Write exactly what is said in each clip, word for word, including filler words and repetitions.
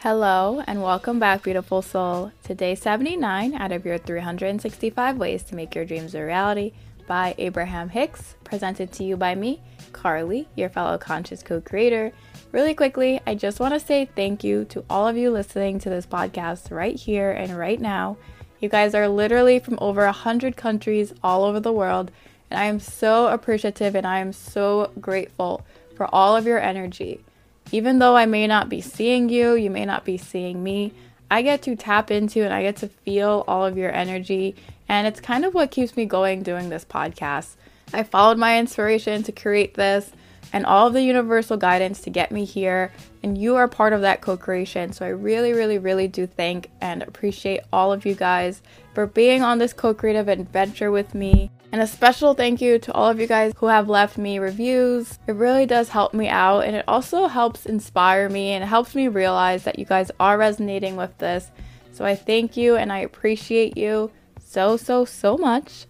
Hello and welcome back, beautiful soul, to day seventy-nine out of your three hundred sixty-five ways to make your dreams a reality by Abraham Hicks, presented to you by me, Carly, your fellow conscious co-creator. Really quickly, I just want to say thank you to all of you listening to this podcast right here and right now. You guys are literally from over one hundred countries all over the world, and I am so appreciative and I am so grateful for all of your energy. Even though I may not be seeing you, you may not be seeing me, I get to tap into and I get to feel all of your energy. And it's kind of what keeps me going doing this podcast. I followed my inspiration to create this and all of the universal guidance to get me here. And you are part of that co-creation. So I really, really, really do thank and appreciate all of you guys for being on this co-creative adventure with me. And a special thank you to all of you guys who have left me reviews. It really does help me out, and it also helps inspire me and it helps me realize that you guys are resonating with this. So I thank you and I appreciate you so, so, so much.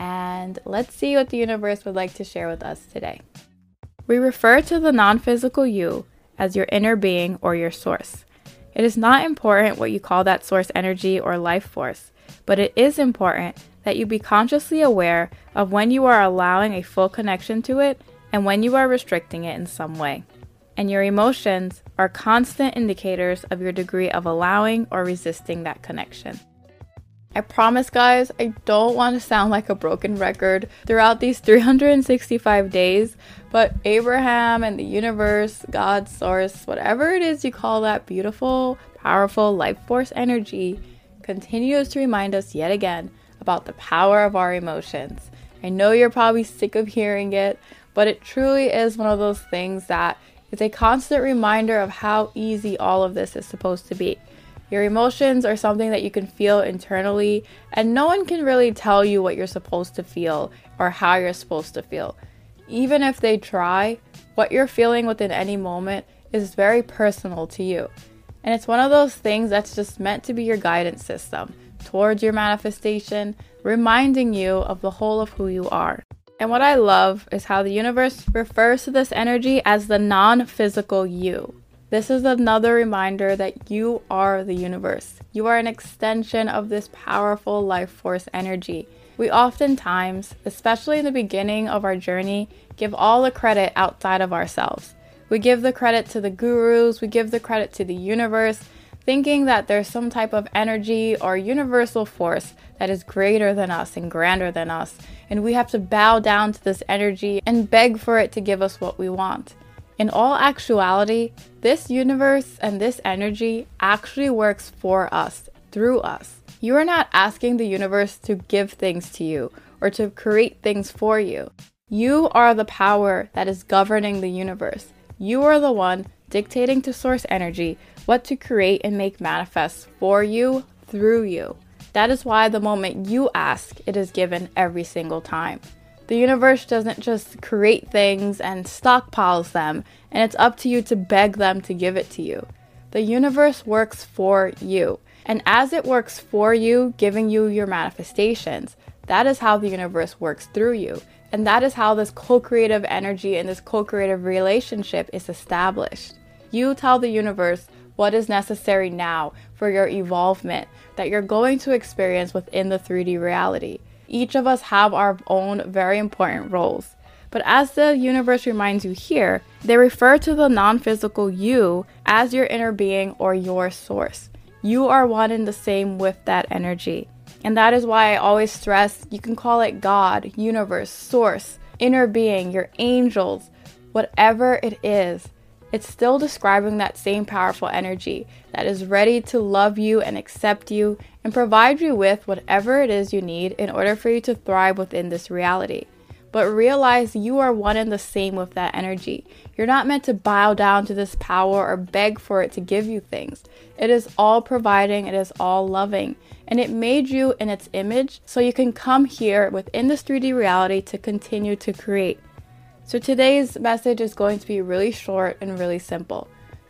And let's see what the universe would like to share with us today. We refer to the non-physical you as your inner being or your source. It is not important what you call that source energy or life force, but it is important that you be consciously aware of when you are allowing a full connection to it and when you are restricting it in some way. And your emotions are constant indicators of your degree of allowing or resisting that connection. I promise, guys, I don't want to sound like a broken record throughout these three hundred sixty-five days, but Abraham and the universe, God, source, whatever it is you call that beautiful, powerful life force energy, continues to remind us yet again about the power of our emotions. I know you're probably sick of hearing it, but it truly is one of those things that is a constant reminder of how easy all of this is supposed to be. Your emotions are something that you can feel internally, and no one can really tell you what you're supposed to feel or how you're supposed to feel. Even if they try, what you're feeling within any moment is very personal to you. And it's one of those things that's just meant to be your guidance system towards your manifestation, reminding you of the whole of who you are. And what I love is how the universe refers to this energy as the non-physical you. This is another reminder that you are the universe. You are an extension of this powerful life force energy. We oftentimes, especially in the beginning of our journey, give all the credit outside of ourselves. We give the credit to the gurus, we give the credit to the universe, thinking that there's some type of energy or universal force that is greater than us and grander than us, and we have to bow down to this energy and beg for it to give us what we want. In all actuality, this universe and this energy actually works for us, through us. You are not asking the universe to give things to you or to create things for you. You are the power that is governing the universe. You are the one dictating to source energy what to create and make manifest for you, through you. That is why the moment you ask, it is given every single time. The universe doesn't just create things and stockpiles them, and it's up to you to beg them to give it to you. The universe works for you, and as it works for you, giving you your manifestations, that is how the universe works through you, and that is how this co-creative energy and this co-creative relationship is established. You tell the universe what is necessary now for your evolvement that you're going to experience within the three D reality. Each of us have our own very important roles. But as the universe reminds you here, they refer to the non-physical you as your inner being or your source. You are one and the same with that energy. And that is why I always stress you can call it God, universe, source, inner being, your angels, whatever it is. It's still describing that same powerful energy that is ready to love you and accept you and provide you with whatever it is you need in order for you to thrive within this reality. but realize you are one and the same with that energy. You're not meant to bow down to this power or beg for it to give you things. It is all providing, it is all loving, and it made you in its image so you can come here within this three D reality to continue to create. So today's message is going to be really short and really simple.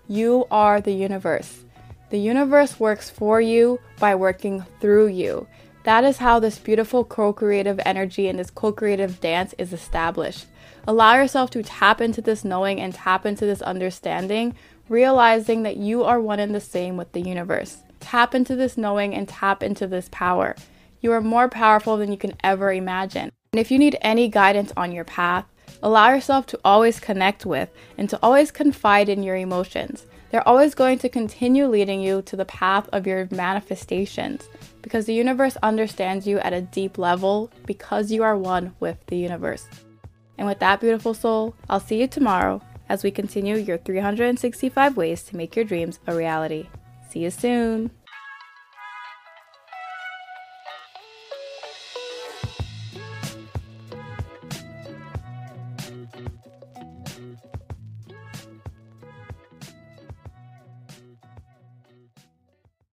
You are the universe. The universe works for you by working through you. That is how this beautiful co-creative energy and this co-creative dance is established. Allow yourself to tap into this knowing and tap into this understanding, realizing that you are one and the same with the universe. Tap into this knowing and tap into this power. You are more powerful than you can ever imagine. And if you need any guidance on your path, allow yourself to always connect with and to always confide in your emotions. They're always going to continue leading you to the path of your manifestations because the universe understands you at a deep level because you are one with the universe. And with that beautiful soul, I'll see you tomorrow as we continue your three hundred sixty-five ways to make your dreams a reality. See you soon.